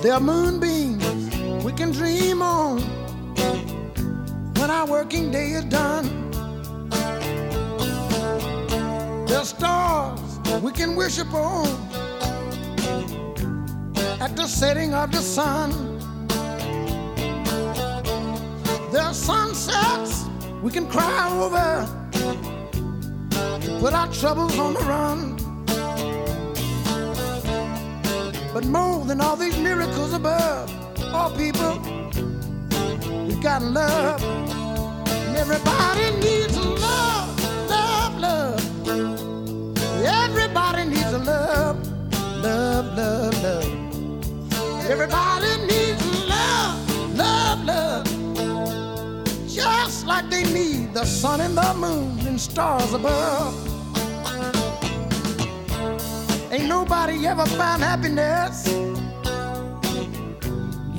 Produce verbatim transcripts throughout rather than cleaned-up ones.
There are moonbeams we can dream on when our working day is done. There are stars we can wish upon at the setting of the sun. There are sunsets we can cry over, put our troubles on the run. But more than all these miracles above, all people, we've got love. And everybody needs love, love, love. Everybody needs a love, love, love, love. Everybody needs love, love, love. Just like they need the sun and the moon and stars above. Ain't nobody ever found happiness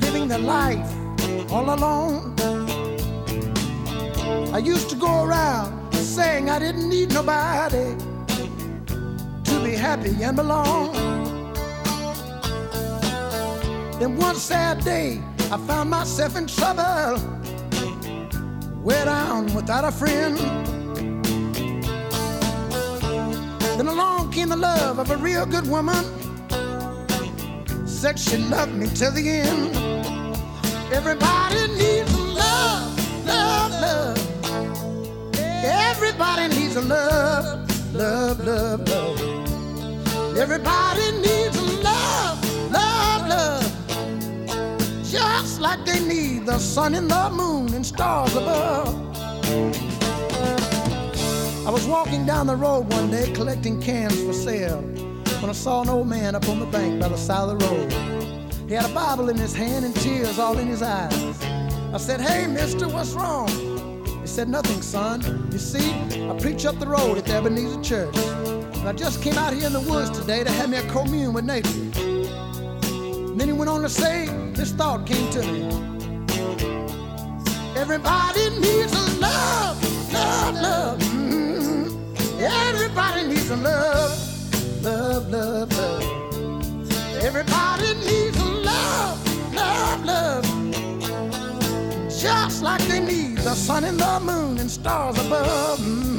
living the life all alone. I used to go around saying I didn't need nobody to be happy and belong. Then one sad day I found myself in trouble, way down without a friend. Then along came the love of a real good woman, said she loved me till the end. Everybody needs a love, love, love. Everybody needs a love, love, love, love. Everybody needs a love, love, love. Just like they need the sun and the moon and stars above. I was walking down the road one day collecting cans for sale when I saw an old man up on the bank by the side of the road. He had a Bible in his hand and tears all in his eyes. I said, "Hey, mister, what's wrong?" He said, "Nothing, son. You see, I preach up the road at the Ebenezer Church. And I just came out here in the woods today to have me a commune with nature." And then he went on to say, this thought came to me. Everybody needs a love, love, love. Everybody needs a love, love, love, love. Everybody needs a love, love, love. Just like they need the sun and the moon and stars above. Mm-hmm.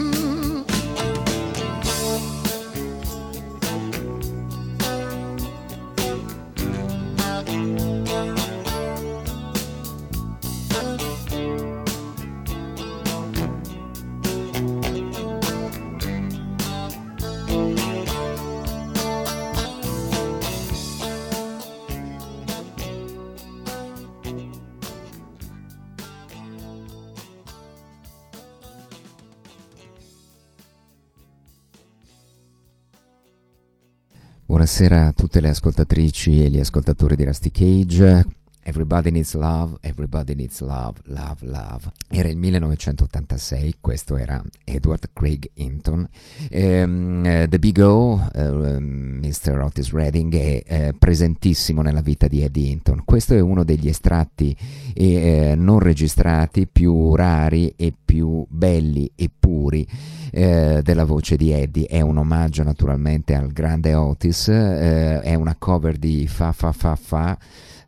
Buonasera a tutte le ascoltatrici e gli ascoltatori di Rusty Cage. Everybody needs love, everybody needs love, love, love. Era il millenovecentottantasei, questo era Edward Craig Hinton. Um, uh, The Big O, uh, um, mister Otis Redding, è uh, presentissimo nella vita di Eddie Hinton. Questo è uno degli estratti e, uh, non registrati più rari e più belli e puri uh, della voce di Eddie. È un omaggio naturalmente al grande Otis, uh, è una cover di Fa Fa Fa Fa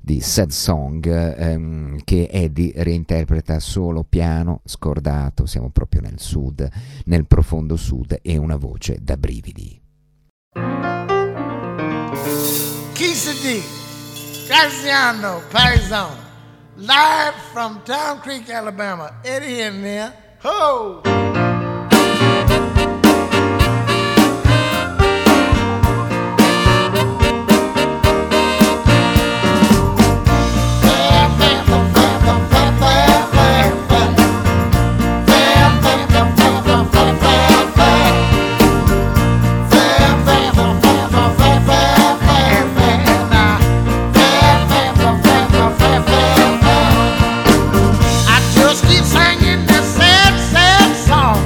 di Sad Song ehm, che Eddie reinterpreta solo piano, scordato. Siamo proprio nel sud, nel profondo sud, e una voce da brividi. Kisidi, Cassiano, Paison, live from Town Creek, Alabama. Eddie Hinton here. Ho! Keep singing this sad, sad song.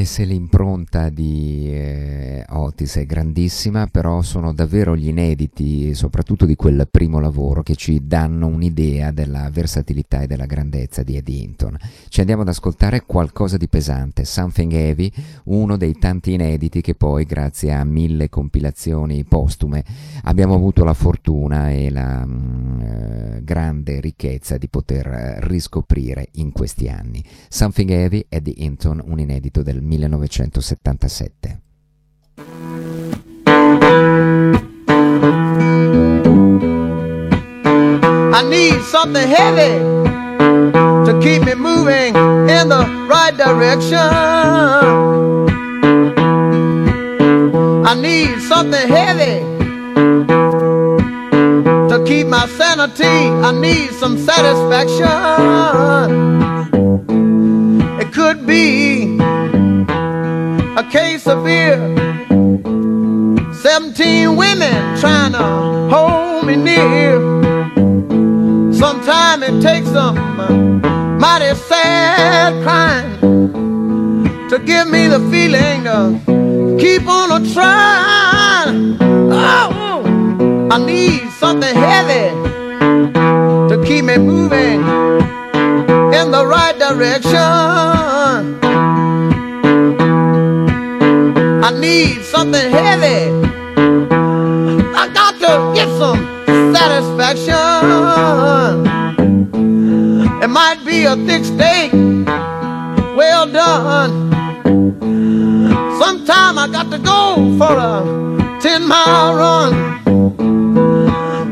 e se l'impronta di eh, Otis è grandissima, però sono davvero gli inediti, soprattutto di quel primo lavoro, che ci danno un'idea della versatilità e della grandezza di Eddie Hinton. Ci andiamo ad ascoltare qualcosa di pesante, Something Heavy, uno dei tanti inediti che poi, grazie a mille compilazioni postume, abbiamo avuto la fortuna e la mh, grande ricchezza di poter riscoprire in questi anni. Something Heavy, Eddie Hinton, un inedito del millenovecentosettantasette. I need something heavy to keep me moving in the right direction. I need something heavy to keep my sanity. I need some satisfaction. It could be a case of beer, seventeen women trying to hold me near. Sometimes it takes some mighty sad crying to give me the feeling to keep on a trying. Oh, I need something heavy to keep me moving in the right direction. I need something heavy. I got to get some satisfaction. It might be a thick steak, well done. Sometime I got to go for a ten mile run.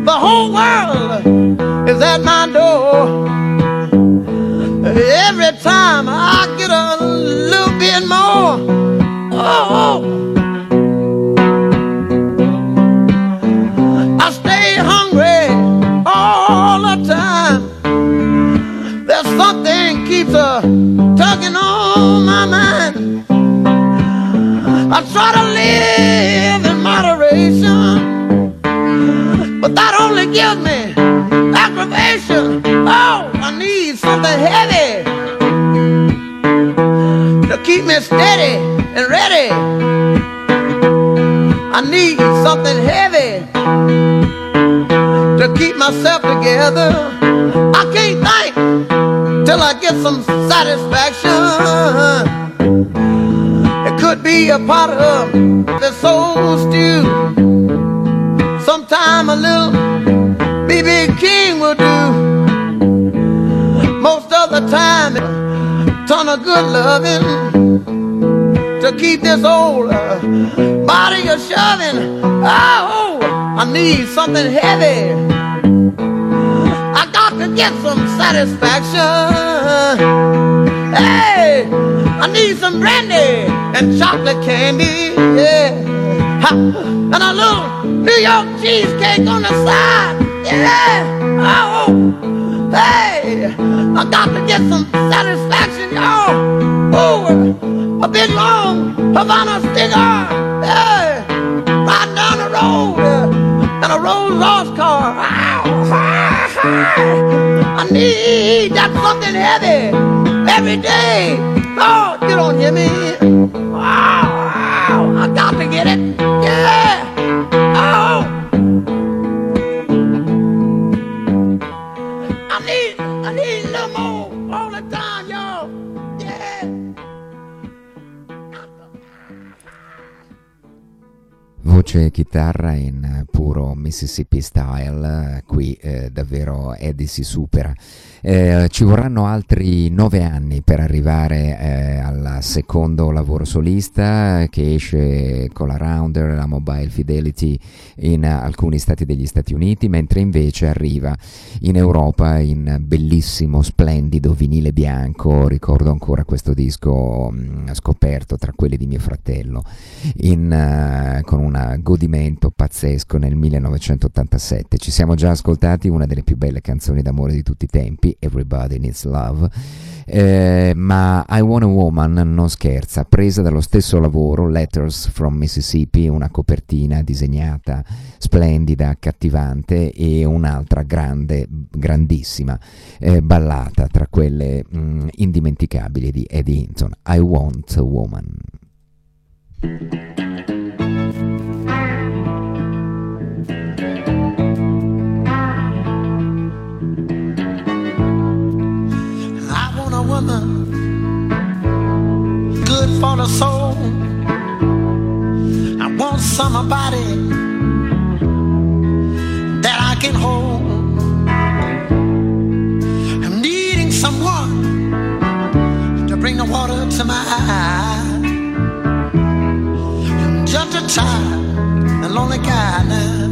The whole world is at my door. Every time I get a little bit more. I stay hungry all the time. There's something keeps a tugging on my mind. I try to live in moderation, but that only gives me aggravation. Oh, I need something heavy to keep me steady and ready. I need something heavy to keep myself together. I can't think till I get some satisfaction. It could be a pot of the soul stew. Sometime a little B B King will do. Most of the time, a ton of good loving to keep this old uh, body a shoving. Oh, I need something heavy. I got to get some satisfaction. Hey, I need some brandy and chocolate candy, yeah. Ha. And a little New York cheesecake on the side, yeah. Oh, hey, I got to get some satisfaction, y'all. Oh, a big long Havana cigar, yeah, right down the road in a Rolls Royce car. I need that something heavy every day. Oh, you don't hear me? Wow, I got to get it, yeah. Oh, I need, I need a little more all the time, y'all. Voce e chitarra in puro Mississippi style, qui eh, davvero Eddie si supera. Eh, ci vorranno altri nove anni per arrivare eh, al secondo lavoro solista, che esce con la Rounder, la Mobile Fidelity, in alcuni stati degli Stati Uniti, mentre invece arriva in Europa in bellissimo, splendido vinile bianco. Ricordo ancora questo disco mh, scoperto tra quelli di mio fratello, in, uh, con un godimento pazzesco nel millenovecentottantasette. Ci siamo già ascoltati una delle più belle canzoni d'amore di tutti i tempi, Everybody Needs Love, eh, ma I Want a Woman non scherza, presa dallo stesso lavoro, Letters from Mississippi, una copertina disegnata splendida, accattivante, e un'altra grande, grandissima eh, ballata tra quelle mh, indimenticabili di Eddie Hinton, I Want a Woman. Good for the soul. I want somebody that I can hold. I'm needing someone to bring the water to my eyes. I'm just a child, a lonely guy now.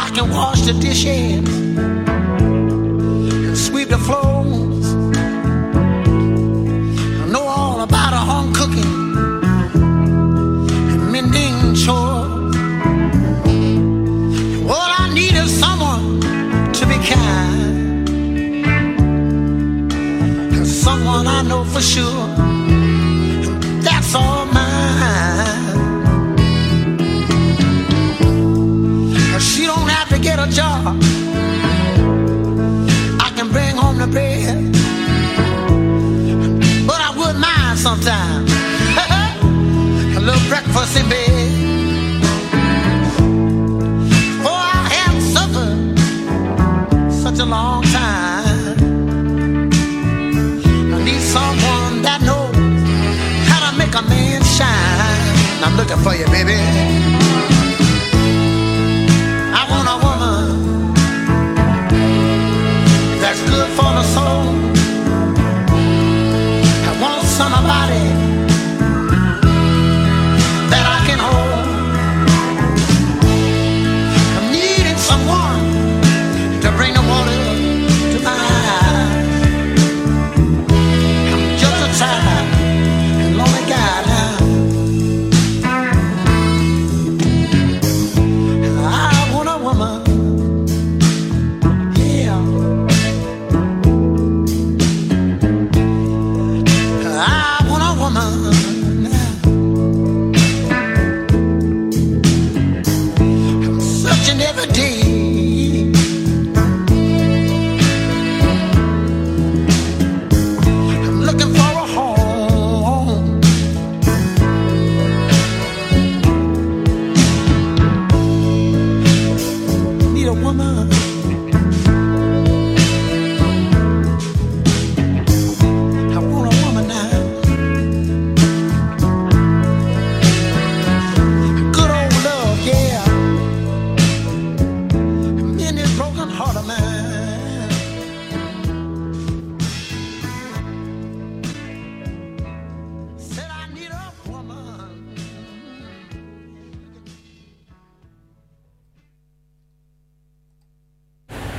I can wash the dishes, sweep the floors. I know all about a home cooking and mending chores. All I need is someone to be kind, and someone I know for sure, that's all mine. She don't have to get a job, bring home the bread, but I wouldn't mind sometimes a little breakfast in bed. Oh, I have suffered such a long time. I need someone that knows how to make a man shine. I'm looking for you, baby. Good for the soul. I want somebody that I can hold. I'm needing someone to bring the water to my eyes. I'm just a tired and lonely guy now. I want a woman.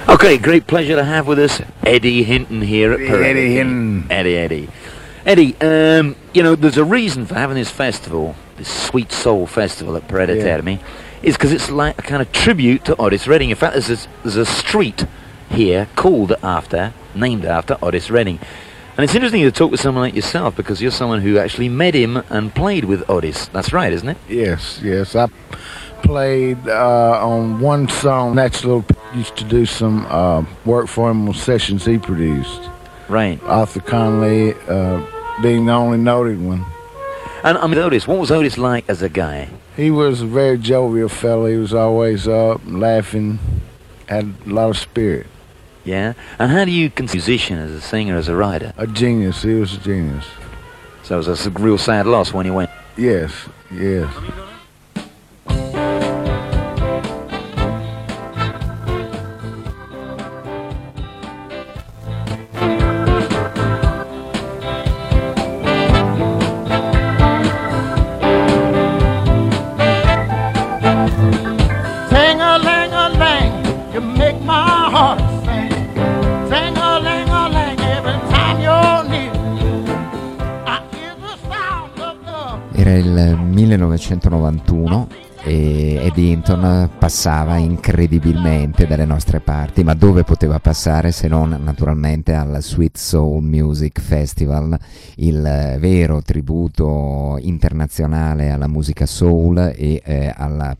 Okay, great pleasure to have with us Eddie Hinton here at Porretta. Eddie Hinton. Eddie, Eddie. Eddie, um, you know, there's a reason for having this festival, this Sweet Soul Festival at Porretta Terme, yeah. is because it's like a kind of tribute to Otis Redding. In fact, there's a, there's a street here called after, named after Otis Redding. And it's interesting to talk with someone like yourself, because you're someone who actually met him and played with Otis. That's right, isn't it? Yes, yes. I played uh, on one song. Natural used to do some uh, work for him on sessions he produced. Right. Arthur Conley uh, being the only noted one. And I mean, Otis, what was Otis like as a guy? He was a very jovial fellow. He was always up, laughing, had a lot of spirit. Yeah? And how do you consider a musician, as a singer, as a writer? A genius. He was a genius. So it was a real sad loss when he went? Yes, yes. e Eddie Hinton passava incredibilmente dalle nostre parti, ma dove poteva passare se non naturalmente al Sweet Soul Music Festival, il vero tributo internazionale alla musica soul e eh, alla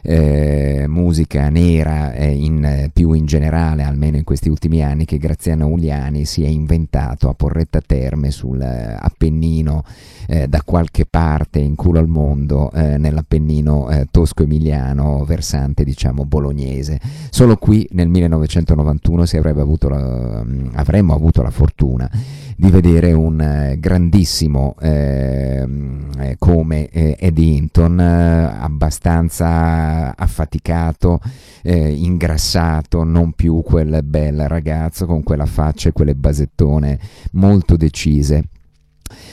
Eh, musica nera eh, in, eh, più in generale, almeno in questi ultimi anni, che Graziano Uliani si è inventato a Porretta Terme sull'Appennino, eh, da qualche parte in culo al mondo, eh, nell'Appennino eh, tosco-emiliano, versante diciamo bolognese. Solo qui nel millenovecentonovantuno si avrebbe avuto la, avremmo avuto la fortuna di vedere un grandissimo eh, come eh, Eddie Hinton, eh, abbastanza affaticato, eh, ingrassato, non più quel bel ragazzo con quella faccia e quelle basettone molto decise.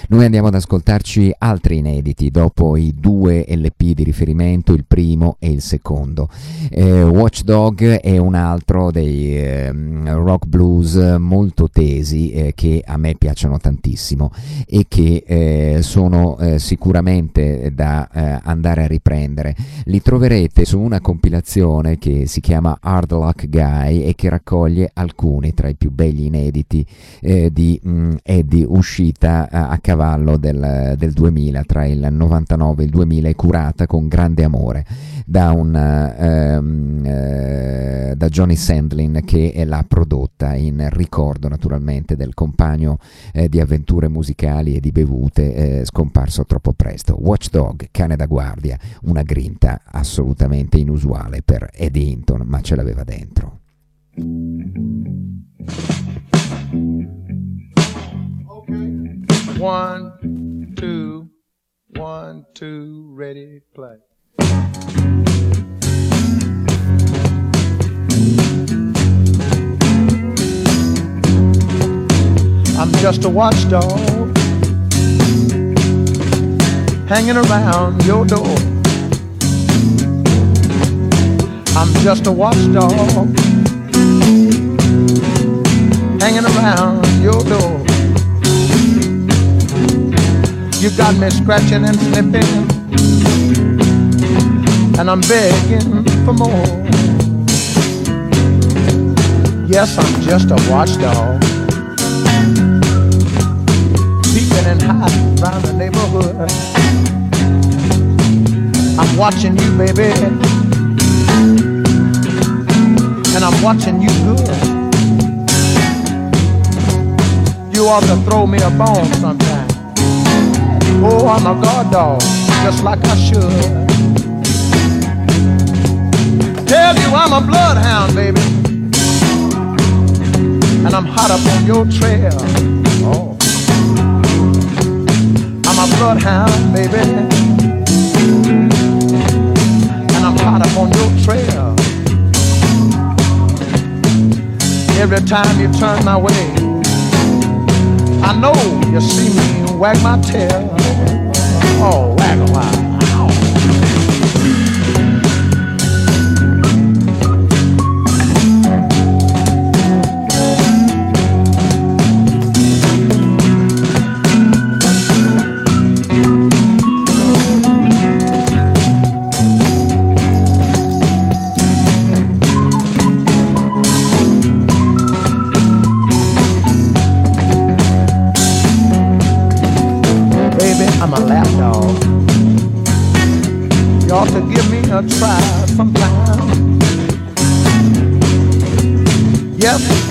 Noi andiamo ad ascoltarci altri inediti dopo i due L P di riferimento, il primo e il secondo. eh, Watchdog è un altro dei eh, rock blues molto tesi, eh, che a me piacciono tantissimo e che eh, sono eh, sicuramente da eh, andare a riprendere. Li troverete su una compilazione che si chiama Hard Luck Guy e che raccoglie alcuni tra i più belli inediti eh, di mh, Eddie, uscita a a cavallo del, del duemila, tra il novantanove e il duemila, è curata con grande amore da, un, ehm, eh, da Johnny Sandlin, che l'ha prodotta in ricordo naturalmente del compagno eh, di avventure musicali e di bevute eh, scomparso troppo presto. Watchdog, cane da guardia, una grinta assolutamente inusuale per Eddie Hinton, ma ce l'aveva dentro. Okay. One, two, one, two, ready, play. I'm just a watchdog hanging around your door. I'm just a watchdog hanging around your door. You got me scratching and snipping, and I'm begging for more. Yes, I'm just a watchdog, peeping and hiding around the neighborhood. I'm watching you, baby, and I'm watching you good. You ought to throw me a bone sometime. Oh, I'm a guard dog, just like I should. Tell you I'm a bloodhound, baby, and I'm hot up on your trail. Oh, I'm a bloodhound, baby, and I'm hot up on your trail. Every time you turn my way, I know you see me wag my tail. Oh, wag a lot.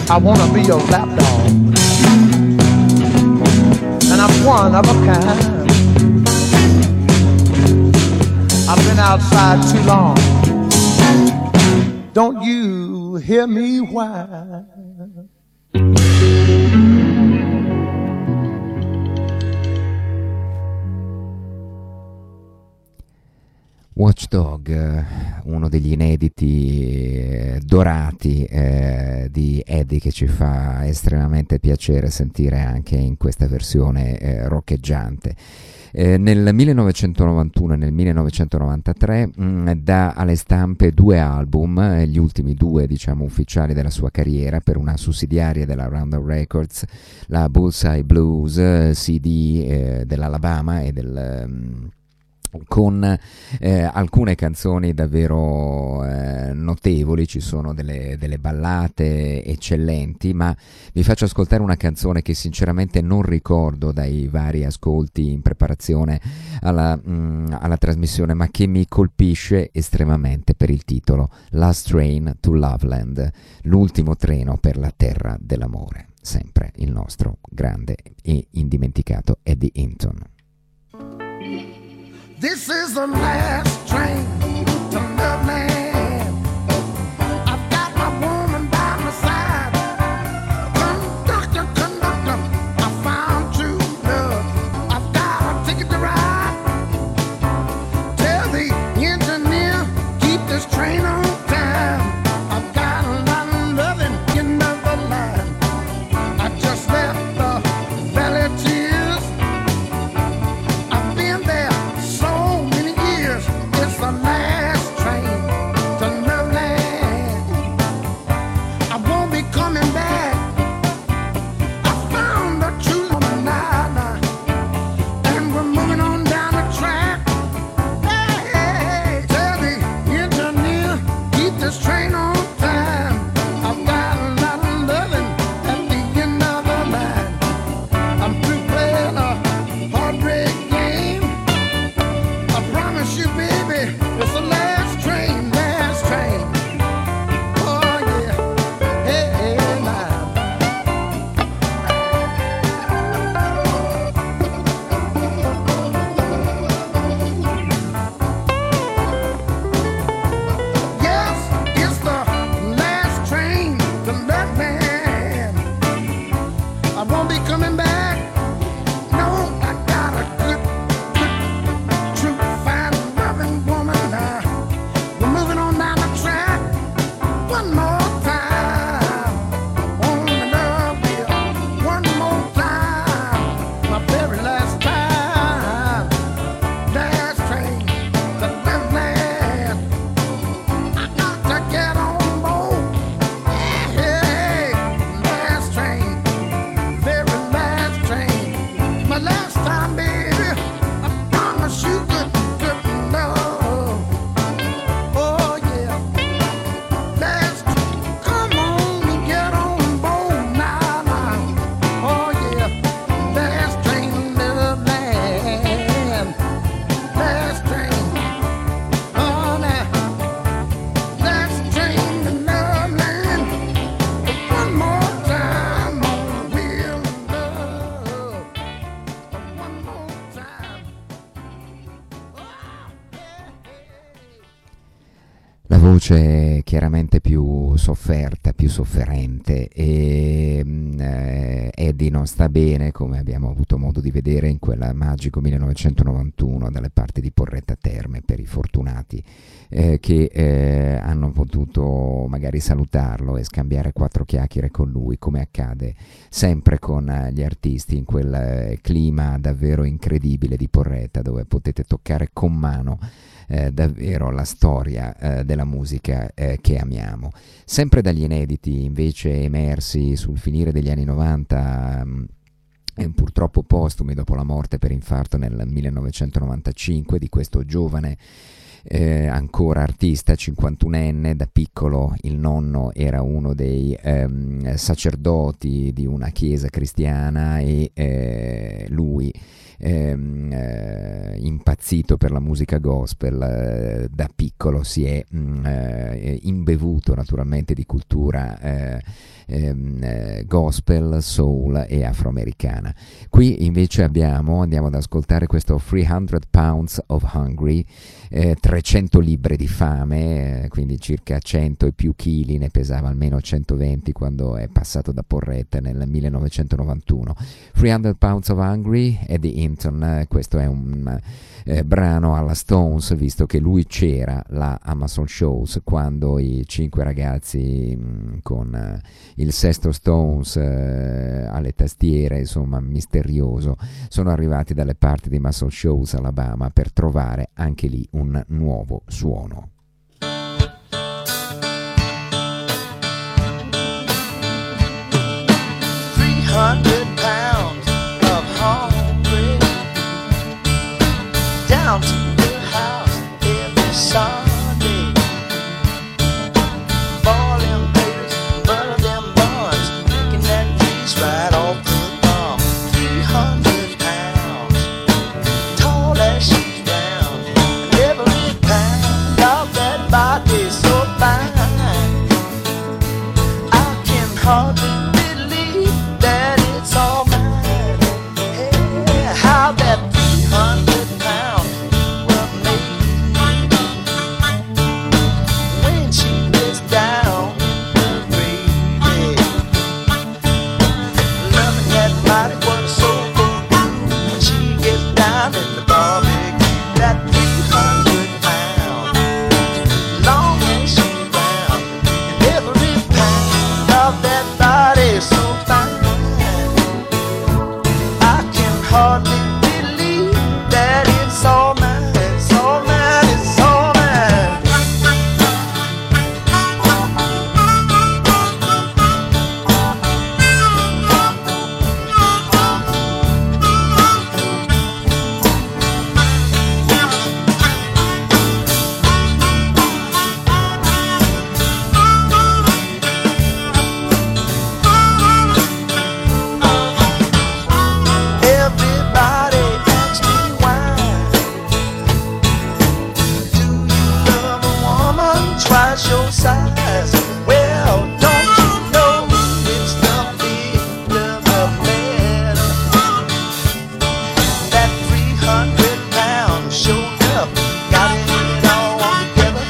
I wanna be your lap dog, and I'm one of a kind. I've been outside too long, don't you hear me whine? Watchdog, uno degli inediti dorati eh, di Eddie, che ci fa estremamente piacere sentire anche in questa versione eh, roccheggiante. Eh, nel millenovecentonovantuno e nel millenovecentonovantatré mh, dà alle stampe due album, eh, gli ultimi due diciamo ufficiali della sua carriera, per una sussidiaria della Rounder Records, la Bullseye Blues, eh, C D eh, dell'Alabama e del... Mh, con eh, alcune canzoni davvero eh, notevoli. Ci sono delle, delle ballate eccellenti, ma vi faccio ascoltare una canzone che sinceramente non ricordo dai vari ascolti in preparazione alla, mh, alla trasmissione, ma che mi colpisce estremamente per il titolo Last Train to Loveland, l'ultimo treno per la terra dell'amore, sempre il nostro grande e indimenticato Eddie Hinton. This is the last train to Loveland. Voce chiaramente più sofferta, più sofferente, e eh, Eddie non sta bene, come abbiamo avuto modo di vedere in quel magico millenovecentonovantuno dalle parti di Porretta Terme, per i fortunati eh, che eh, hanno potuto magari salutarlo e scambiare quattro chiacchiere con lui, come accade sempre con gli artisti in quel eh, clima davvero incredibile di Porretta, dove potete toccare con mano Eh, davvero la storia eh, della musica eh, che amiamo. Sempre dagli inediti invece emersi sul finire degli anni novanta, mh, purtroppo postumi dopo la morte per infarto nel millenovecentonovantacinque di questo giovane Eh, ancora artista cinquantunenne. Da piccolo il nonno era uno dei ehm, sacerdoti di una chiesa cristiana e eh, lui ehm, eh, impazzito per la musica gospel eh, da piccolo si è mh, eh, imbevuto naturalmente di cultura eh, ehm, eh, gospel, soul e afroamericana. Qui invece abbiamo andiamo ad ascoltare questo three hundred pounds of Hungry, eh, trecento libbre di fame, quindi circa cento e più chili, ne pesava almeno centoventi quando è passato da Porretta nel millenovecentonovantuno. three hundred pounds of Hungry, Eddie Hinton. Questo è un eh, brano alla Stones, visto che lui c'era là a Muscle Shoals quando i cinque ragazzi mh, con eh, il sesto Stones eh, alle tastiere, insomma misterioso, sono arrivati dalle parti di Muscle Shoals, Alabama, per trovare anche lì un nuovo suono. three hundred pounds of hungry down to hard to believe that it's all mine. Yeah, how that three hundred pound will make me when she lays down her baby. Loving that body, what a soul will do when she gets down in the barbecue. That three hundred pound, long as she's round, and every pound of that body so fine. I can hardly believe that it's all mine, it's all mine, it's all mine. Everybody asks me why. Do you love a woman twice your size? Well, don't you know it's the feeling of a man? That three hundred pounds showed up, got it all together.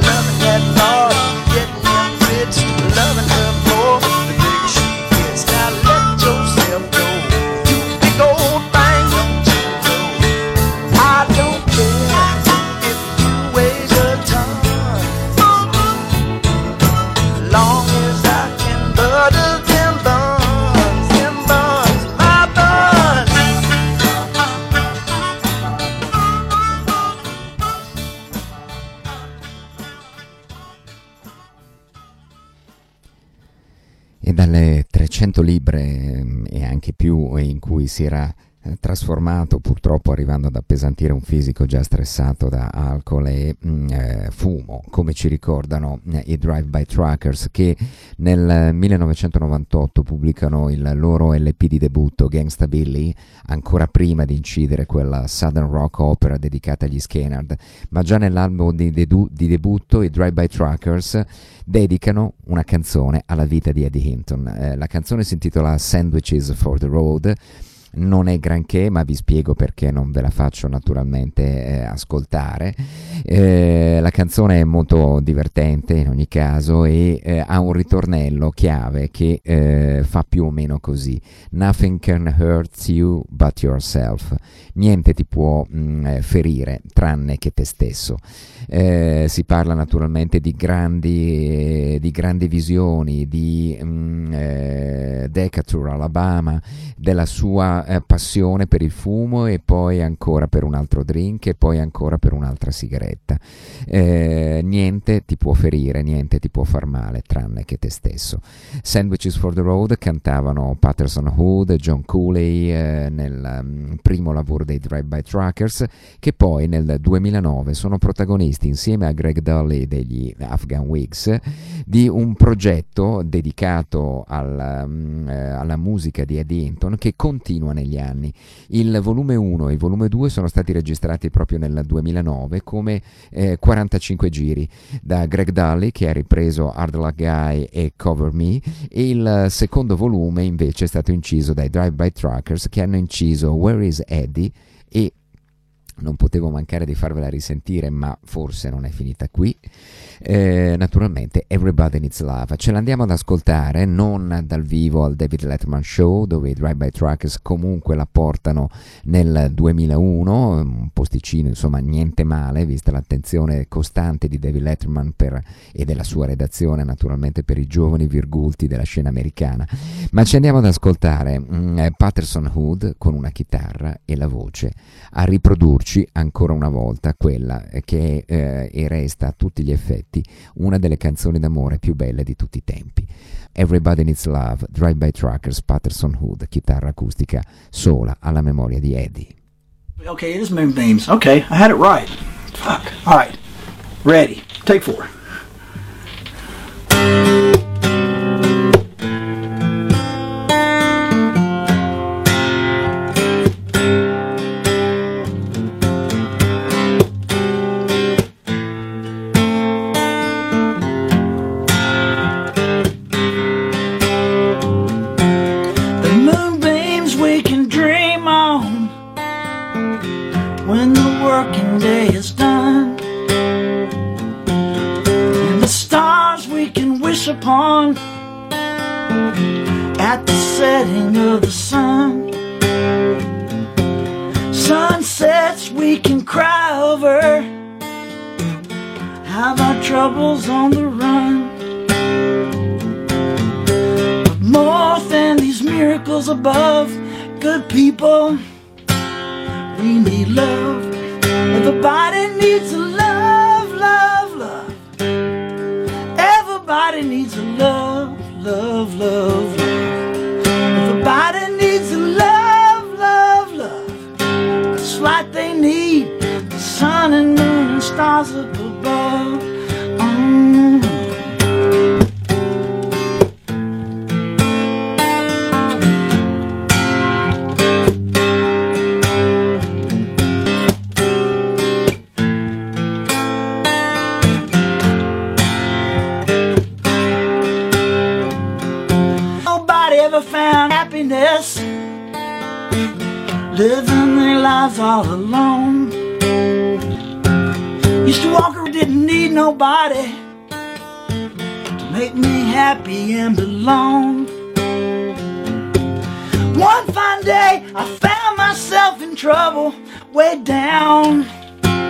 Loving that Lord, getting them rich, loving her more the bigger she gets. Now let yourself go, you big old thing, don't you know? I don't care if you weigh a ton, long as I can butter them buns, them buns, my buns. E dalle trecento libbre ehm, e anche più in cui si era eh, trasformato, purtroppo arrivando ad appesantire un fisico già stressato da alcol e mm, eh, fumo, come ci ricordano eh, i Drive-By Truckers, che nel millenovecentonovantotto pubblicano il loro L P di debutto Gangsta Billy, ancora prima di incidere quella Southern Rock opera dedicata agli Skynyrd, ma già nell'album di, dedu- di debutto i Drive-By Truckers dedicano una canzone alla vita di Eddie Hinton. Eh, la canzone si intitola Sandwiches for the Road, non è granché, ma vi spiego perché non ve la faccio naturalmente eh, ascoltare. Eh, la canzone è molto divertente in ogni caso e eh, ha un ritornello chiave che eh, fa più o meno così: Nothing can hurt you but yourself. Niente ti può mh, ferire tranne che te stesso. Eh, si parla naturalmente di grandi eh, di grandi visioni di mh, eh, Decatur, Alabama, della sua eh, passione per il fumo e poi ancora per un altro drink e poi ancora per un'altra sigaretta. Eh, niente ti può ferire, niente ti può far male tranne che te stesso. Sandwiches for the Road cantavano Patterson Hood, John Cooley eh, nel mh, primo lavoro dei Drive-By Truckers, che poi nel duemilanove sono protagonisti insieme a Greg Dulli degli Afghan Wigs di un progetto dedicato alla, mh, alla musica di Eddie Hinton, che continua negli anni. Il volume uno e il volume due sono stati registrati proprio nel duemilanove come eh, quarantacinque giri da Greg Dulli, che ha ripreso Hard Luck Guy e Cover Me, e il secondo volume invece è stato inciso dai Drive-By Truckers, che hanno inciso Where is Eddie e non potevo mancare di farvela risentire, ma forse non è finita qui, eh, naturalmente Everybody Needs Love. Ce l'andiamo ad ascoltare non dal vivo al David Letterman Show, dove i Drive-By Truckers comunque la portano nel duemilauno, un posticino insomma niente male, vista l'attenzione costante di David Letterman per, e della sua redazione naturalmente, per i giovani virgulti della scena americana. Ma ci andiamo ad ascoltare mh, Patterson Hood con una chitarra e la voce a riprodurci ancora una volta quella che è eh, e resta a tutti gli effetti una delle canzoni d'amore più belle di tutti i tempi. Everybody Needs Love, Drive-By Truckers, Patterson Hood, chitarra acustica sola alla memoria di Eddie. Ok, it is my names. Ok, I had it right. Fuck. All right. Ready. Take four. Thank you. wish upon at the setting of the sun. Sunsets we can cry over, have our troubles on the run. But more than these miracles above, good people, we need love. Everybody needs a love, love, love. Everybody needs a love, love, love, love. Everybody needs a love, love, love. That's what they need, the sun and moon and stars up above. Mm. Happiness, living their lives all alone. Used to walk around, didn't need nobody to make me happy and belong. One fine day I found myself in trouble, way down,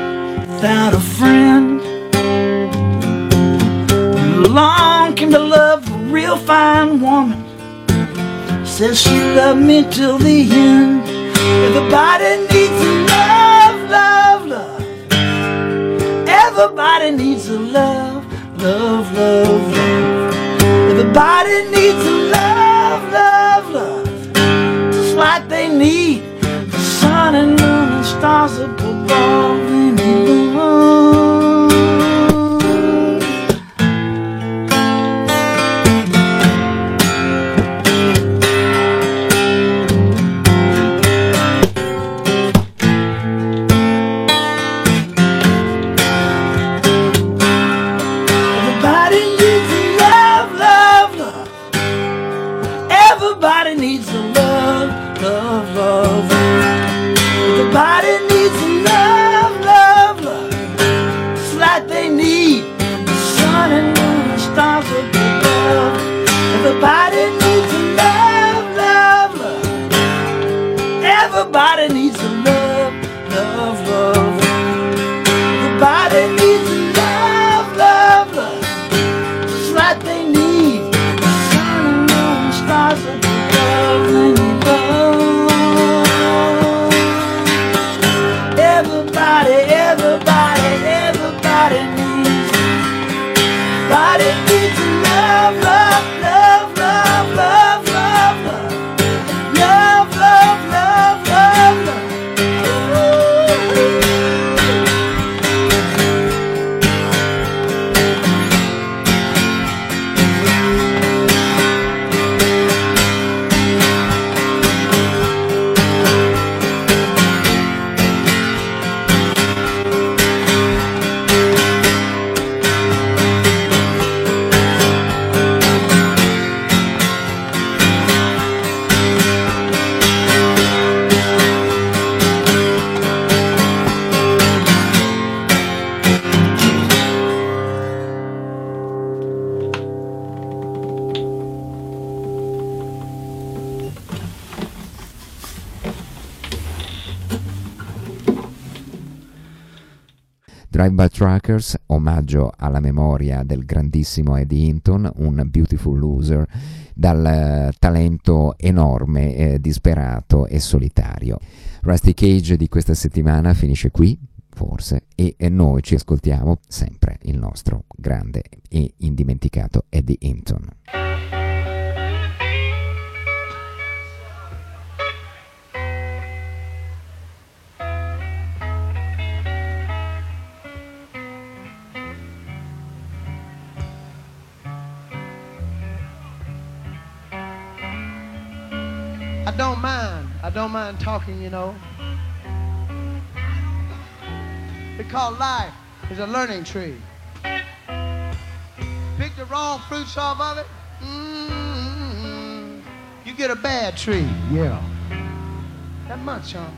without a friend. And along came to love a real fine woman, says she loved me till the end. Everybody needs a love, love, love. Everybody needs a love, love, love, love. Everybody needs a love, love, love. Just like they need the sun and moon and stars up above. They need the moon. Drive-By Truckers, omaggio alla memoria del grandissimo Eddie Hinton, un beautiful loser dal talento enorme, eh, disperato e solitario. Rusty Cage di questa settimana finisce qui, forse, e, e noi ci ascoltiamo sempre il nostro grande e indimenticato Eddie Hinton. I don't mind, I don't mind talking, you know, because life is a learning tree. Pick the wrong fruits off of it, mm-hmm, you get a bad tree, yeah, that much, huh?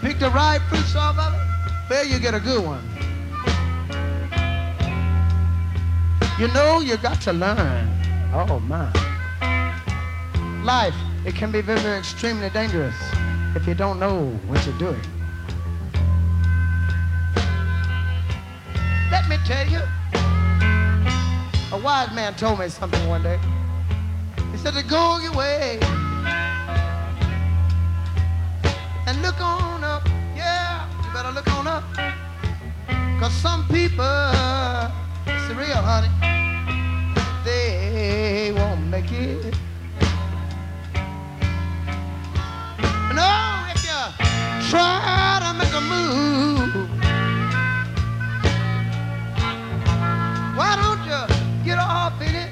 Pick the right fruits off of it, there you get a good one. You know, you got to learn. Oh, my. Life, it can be very, very extremely dangerous if you don't know what you're doing. Let me tell you, a wise man told me something one day. He said to go your way and look on up. Yeah, you better look on up. Because some people, it's real, honey, they won't make it. No, if you try to make a move, why don't you get off in it?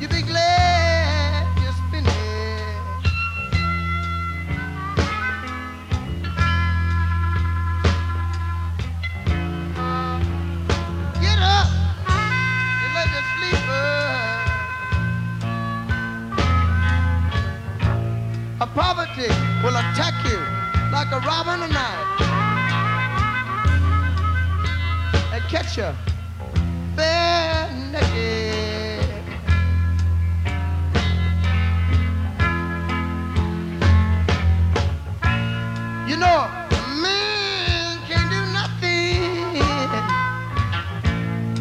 You'll be glad you're spinning. Get up and let your sleeper. A poverty will attack you like a robber in the night and catch you bare naked. You know, a man can't do nothing.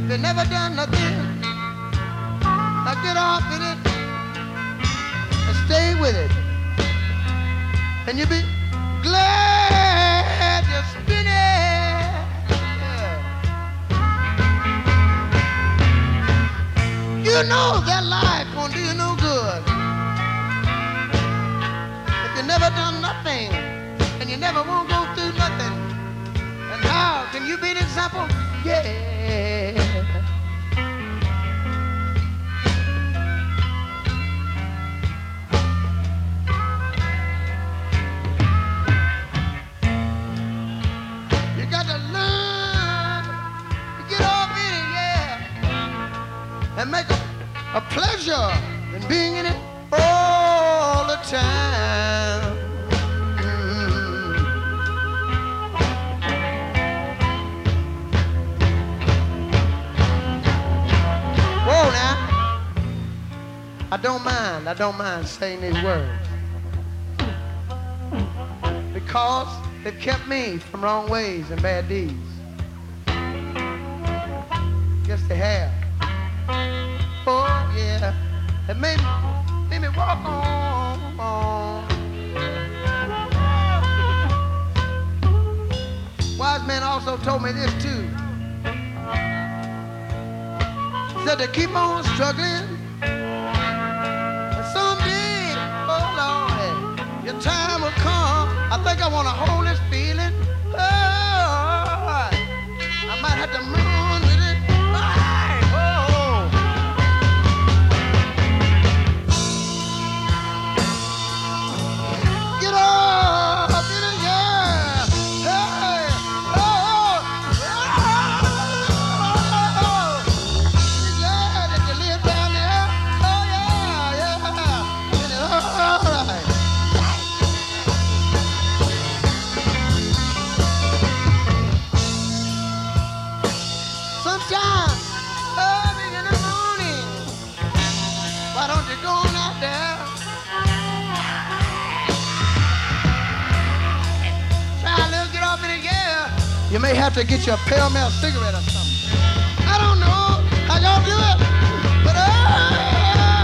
They never done nothing. Now get off in it and stay with it. And you'll be glad you're spinning. Yeah. You know that life won't do you no good if you never done nothing. And you never won't go through nothing. And how can you be an example? Yeah. You got to learn to get off in it, yeah. And make a, a pleasure in being in it all the time. I don't mind, I don't mind saying these words because they've kept me from wrong ways and bad deeds. Yes, they have. Oh, yeah. It made me, made me walk on, on. Wise man also told me this, too. He said to keep on struggling. Someday, oh Lord, your time will come. I think I want to hold this feeling. Oh, I might have to move on with it. Oh, oh. Get up in the air. Hey, oh, oh, oh. Be glad that you live down there. Oh, yeah. You may have to get you a Pall Mall cigarette or something. I don't know how y'all do it, but oh, yeah.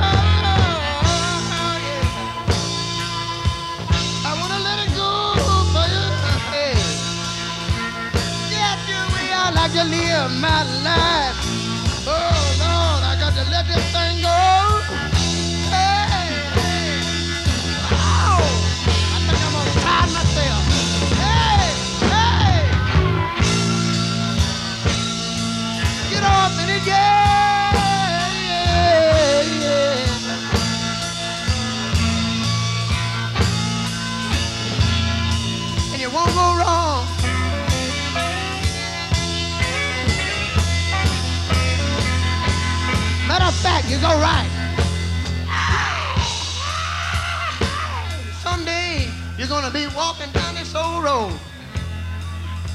I want to let it go for you. Hey. That's the way I like to live my life. Oh, Lord, I got to let this thing go. Hey, hey. Oh, I think I'm going to tie myself. Yeah, yeah, yeah. And you won't go wrong. Matter of fact, you go right. Someday you're gonna be walking down this old road,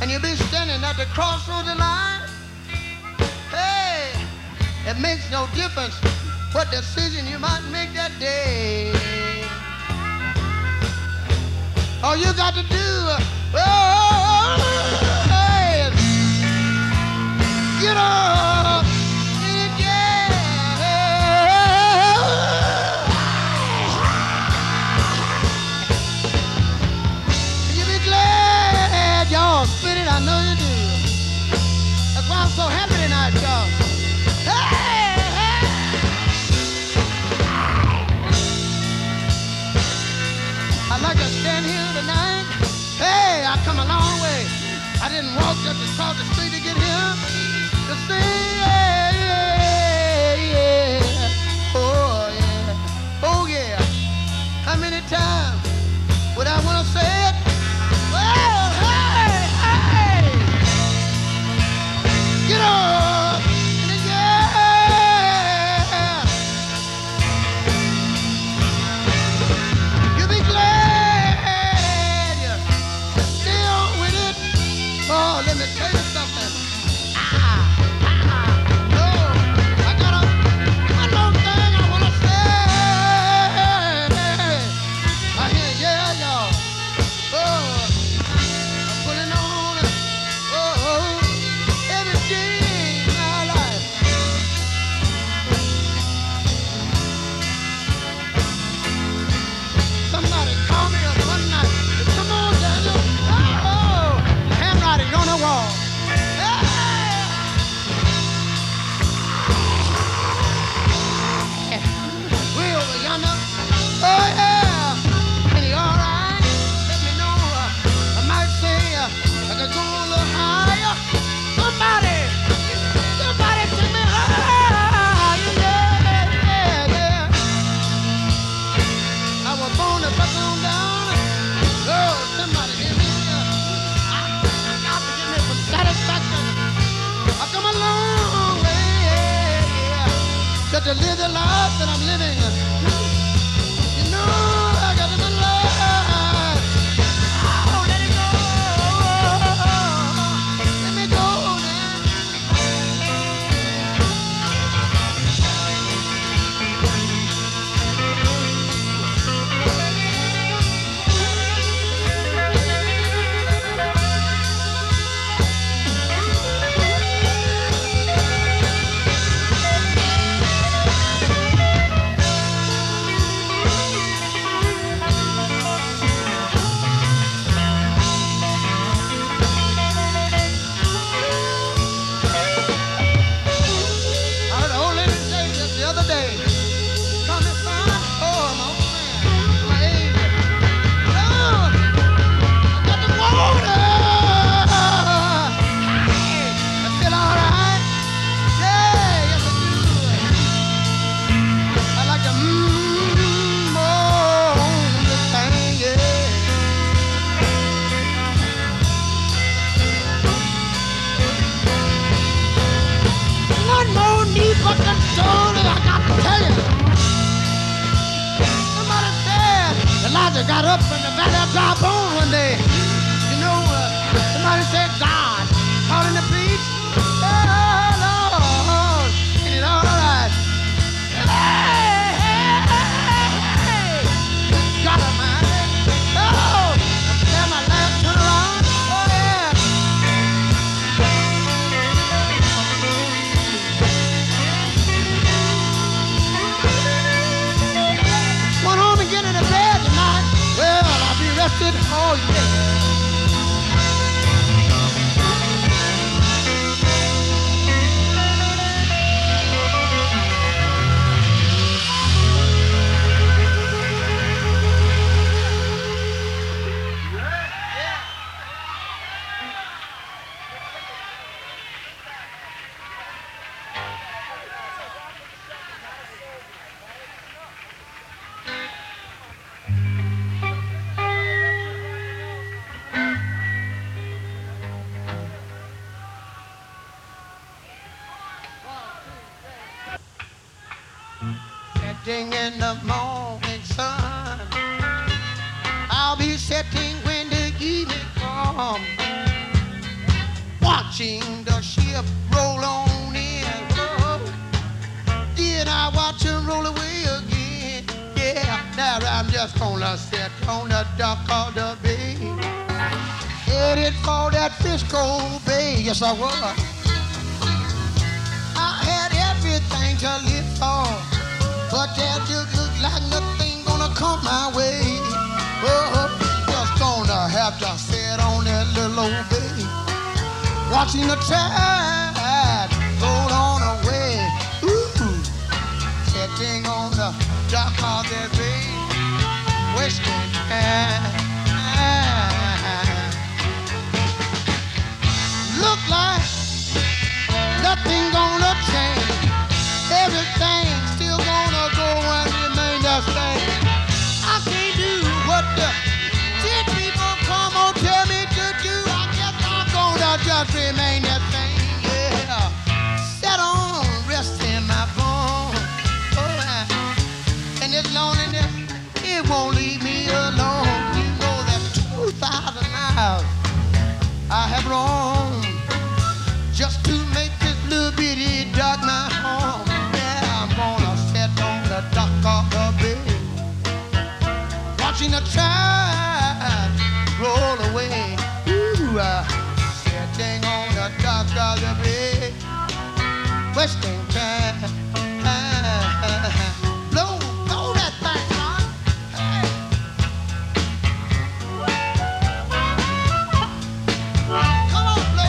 and you'll be standing at the crossroads line. Hey. It makes no difference what decision you might make that day. All you got to do, oh, hey, get up in jail. You be glad y'all spit it, I know you do. That's why I'm so happy tonight, y'all. Didn't walk just to cross the street to get here to see, yeah, yeah, yeah, oh yeah, oh yeah. How many times would I want to say it? Well, hey, hey, get up in the jail. You'll be glad you're still with it. Oh, let me tell you something. Ah, ah, no, I got a, one more thing I wanna say. I hear, yeah, y'all. Oh, I'm pulling on, oh, everything in my life. Somebody call me up one night. Come on, Daniel. Oh. On the wall. Hey! We over yonder. Oh yeah. And you all right? Let me know. I might say I could go a little higher. Somebody, somebody take me higher. Yeah, yeah, yeah. I was born to fuck on down. Oh, somebody give me. Satisfaction. I've come a long way, yeah, just to live the life that I'm living. You know I got to live life. Oh, let it go. Let me go now. Elijah got up in the valley of dry bone one day. You know, uh, somebody said God caught in the beach. Oh, Lord, and it's all right. Hey, hey, hey, hey. God of mine. Oh, I'm glad my life turned around. Oh, yeah. Come on home and get in the bed. Well, I'll be rested all day. Setting in the morning sun, I'll be setting when the evening comes, watching the ship roll on in. Oh, I watch him roll away again. Yeah, now I'm just gonna sit on the dock of the bay, headed for that Frisco Bay. Yes, I was. I had everything to live for, but that just looked like nothing gonna come my way. Oh, just gonna have to sit on that little old bay, watching the tide roll on away. Ooh, sitting on the dock of that bay, wasting time. Look like nothing gonna change. Everything still gonna go and remain the same. I can't do what the ten people come on tell me to do. I guess I'm gonna just remain the same. Yeah, set on resting my bones. Oh, I, and this loneliness, it won't leave me alone. You know that two thousand miles I have roamed, just to make this little bitty dock my home. Yeah, I'm gonna sit on the dock of the bay, watching the tide roll away. Ooh, uh, sitting on the dock of the bay, wasting time. Blow, blow that thing on. Hey. Come on, blow.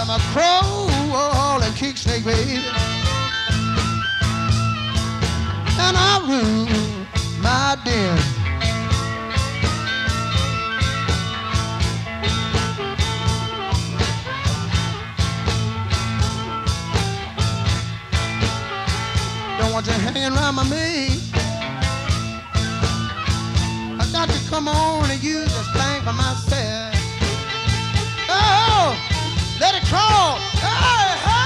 I a crow, all that kick snake, baby. And I rule my den. Don't want you hanging around with me. I got to come on and use this thing for myself. Oh, let it crawl. Hey, hey.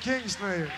Kingston.